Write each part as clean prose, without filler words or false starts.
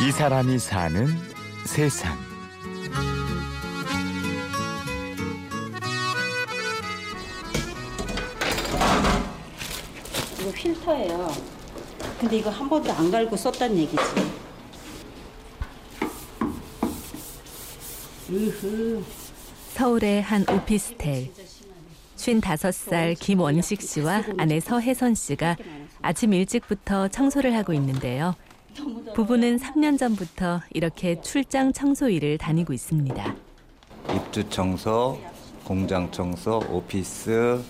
이 사람이 사는 세상. 이거 필터예요. 근데 이거 한 번도 안 갈고 썼단 얘기지. 으흐. 서울의 한 오피스텔. 55살 김원식 씨와 아내 서혜선 씨가 아침 일찍부터 청소를 하고 있는데요. 부부는 3년 전부터 이렇게 출장 청소 일을 다니고 있습니다. 입주 청소, 공장 청소, 오피스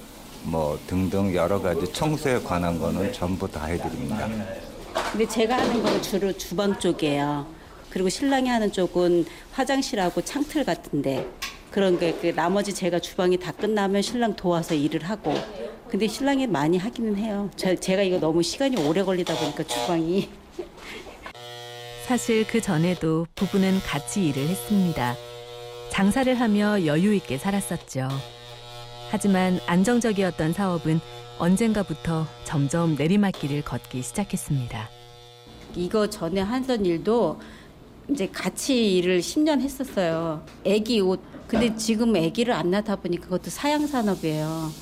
뭐 등등 여러 가지 청소에 관한 거는 전부 다 해드립니다. 근데 제가 하는 건 주로 주방 쪽이에요. 그리고 신랑이 하는 쪽은 화장실하고 창틀 같은데 그런 게 나머지 제가 주방이 다 끝나면 신랑 도와서 일을 하고. 근데 신랑이 많이 하기는 해요. 제가 이거 너무 시간이 오래 걸리다 보니까 주방이. 사실 그 전에도 부부는 같이 일을 했습니다. 장사를 하며 여유 있게 살았었죠. 하지만 안정적이었던 사업은 언젠가부터 점점 내리막길을 걷기 시작했습니다. 이거 전에 하던 일도 이제 같이 일을 10년 했었어요. 애기 옷. 근데 지금 애기를 안 낳다 보니 그것도 사양 산업이에요.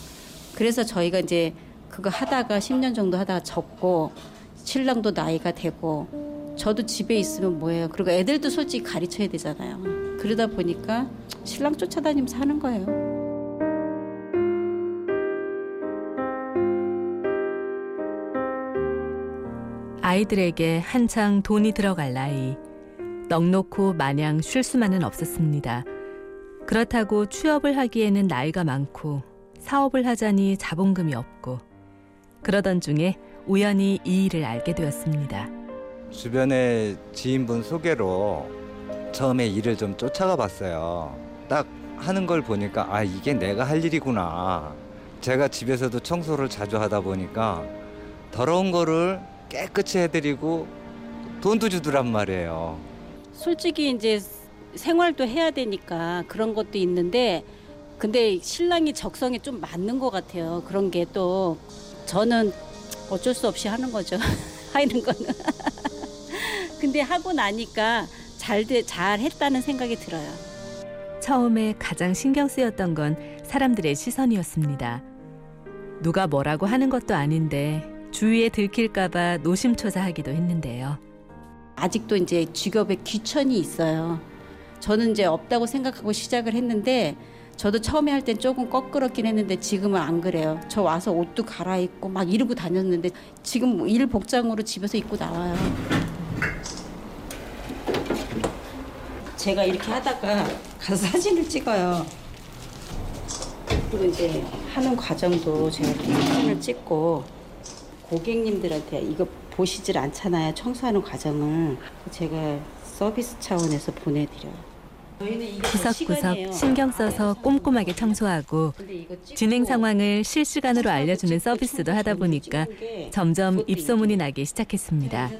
그래서 저희가 이제 그거 하다가 10년 정도 하다가 접고 신랑도 나이가 되고 저도 집에 있으면 뭐예요. 그리고 애들도 솔직히 가르쳐야 되잖아요. 그러다 보니까 신랑 쫓아다니면서 하는 거예요. 아이들에게 한창 돈이 들어갈 나이. 넉넉고 마냥 쉴 수만은 없었습니다. 그렇다고 취업을 하기에는 나이가 많고 사업을 하자니 자본금이 없고. 그러던 중에 우연히 이 일을 알게 되었습니다. 주변에 지인분 소개로 처음에 일을 좀 쫓아가 봤어요. 딱 하는 걸 보니까 아, 이게 내가 할 일이구나. 제가 집에서도 청소를 자주 하다 보니까 더러운 거를 깨끗이 해드리고 돈도 주더란 말이에요. 솔직히 이제 생활도 해야 되니까 그런 것도 있는데 근데 신랑이 적성에 좀 맞는 것 같아요. 그런 게 또 저는 어쩔 수 없이 하는 거죠. 하는 거는. 근데 하고 나니까 잘 했다는 생각이 들어요. 처음에 가장 신경 쓰였던 건 사람들의 시선이었습니다. 누가 뭐라고 하는 것도 아닌데 주위에 들킬까 봐 노심초사하기도 했는데요. 아직도 이제 직업에 귀천이 있어요. 저는 이제 없다고 생각하고 시작을 했는데 저도 처음에 할 땐 조금 꺼끌었긴 했는데 지금은 안 그래요. 저 와서 옷도 갈아입고 막 이러고 다녔는데 지금 일 복장으로 집에서 입고 나와요. 제가 이렇게 하다가 가서 사진을 찍어요. 그리고 이제 하는 과정도 제가 사진을 찍고 고객님들한테 이거 보시질 않잖아요. 청소하는 과정을 제가 서비스 차원에서 보내드려요. 구석구석 신경 써서 꼼꼼하게 청소하고 진행 상황을 실시간으로 알려주는 서비스도 하다 보니까 점점 입소문이 나기 시작했습니다.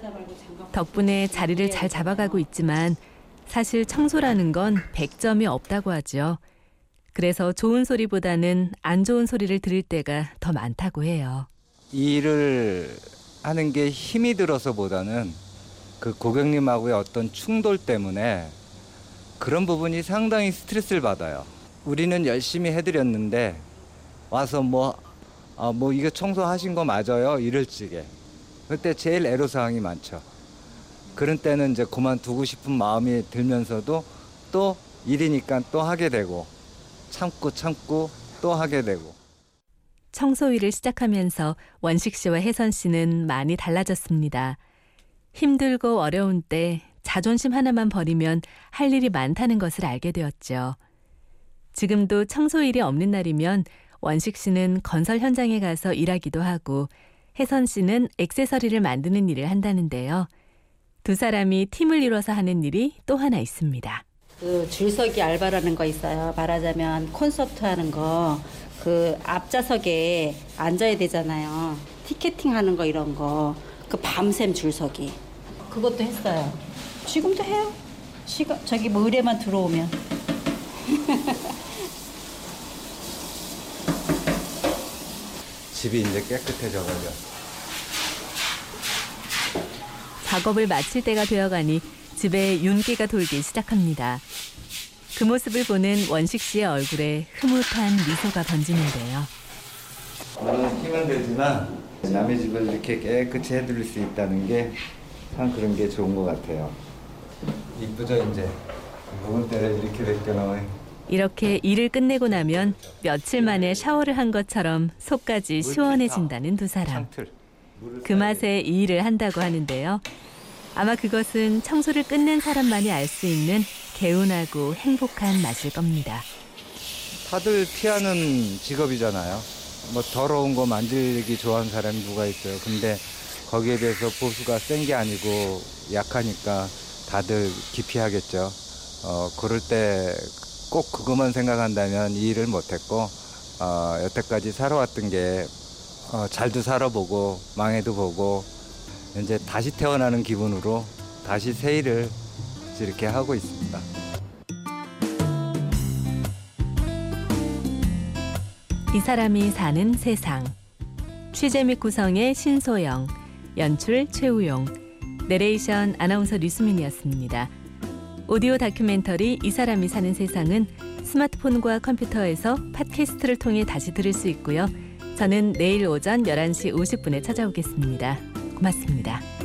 덕분에 자리를 잘 잡아가고 있지만 사실 청소라는 건 100점이 없다고 하죠. 그래서 좋은 소리보다는 안 좋은 소리를 들을 때가 더 많다고 해요. 일을 하는 게 힘이 들어서 보다는 그 고객님하고의 어떤 충돌 때문에 그런 부분이 상당히 스트레스를 받아요. 우리는 열심히 해드렸는데 와서 뭐 이거 청소하신 거 맞아요? 이럴지게. 그때 제일 애로사항이 많죠. 그런 때는 이제 그만두고 싶은 마음이 들면서도 또 일이니까 또 하게 되고 참고 또 하게 되고. 청소 일을 시작하면서 원식 씨와 혜선 씨는 많이 달라졌습니다. 힘들고 어려운 때 자존심 하나만 버리면 할 일이 많다는 것을 알게 되었죠. 지금도 청소 일이 없는 날이면 원식 씨는 건설 현장에 가서 일하기도 하고 혜선 씨는 액세서리를 만드는 일을 한다는데요. 두 사람이 팀을 이뤄서 하는 일이 또 하나 있습니다. 그 줄서기 알바라는 거 있어요. 말하자면 콘서트 하는 거. 그 앞좌석에 앉아야 되잖아요. 티켓팅 하는 거 이런 거. 그 밤샘 줄서기. 그것도 했어요. 지금도 해요. 저기 뭐 의뢰만 들어오면. 집이 이제 깨끗해져가지고. 작업을 마칠 때가 되어가니 집에 윤기가 돌기 시작합니다. 그 모습을 보는 원식 씨의 얼굴에 흐뭇한 미소가 번지는데요. 물론 힘은 들지만 남의 집을 이렇게 깨끗이 해드릴 수 있다는 게 참 그런 게 좋은 것 같아요. 이쁘죠 이제. 먹을 때를 이렇게 벗겨놓으면. 이렇게 일을 끝내고 나면 며칠 만에 샤워를 한 것처럼 속까지 시원해진다는 두 사람. 그 맛에 이 일을 한다고 하는데요. 아마 그것은 청소를 끝낸 사람만이 알 수 있는 개운하고 행복한 맛일 겁니다. 다들 피하는 직업이잖아요. 뭐 더러운 거 만지기 좋아하는 사람이 누가 있어요. 근데 거기에 비해서 보수가 센 게 아니고 약하니까 다들 기피하겠죠. 그럴 때 꼭 그것만 생각한다면 이 일을 못했고 여태까지 살아왔던 게 잘도 살아보고 망해도 보고 이제 다시 태어나는 기분으로 다시 새 일을 이렇게 하고 있습니다. 이 사람이 사는 세상. 취재 및 구성의 신소영, 연출 최우영, 내레이션 아나운서 류수민이었습니다. 오디오 다큐멘터리 이 사람이 사는 세상은 스마트폰과 컴퓨터에서 팟캐스트를 통해 다시 들을 수 있고요. 저는 내일 오전 11시 50분에 찾아오겠습니다. 고맙습니다.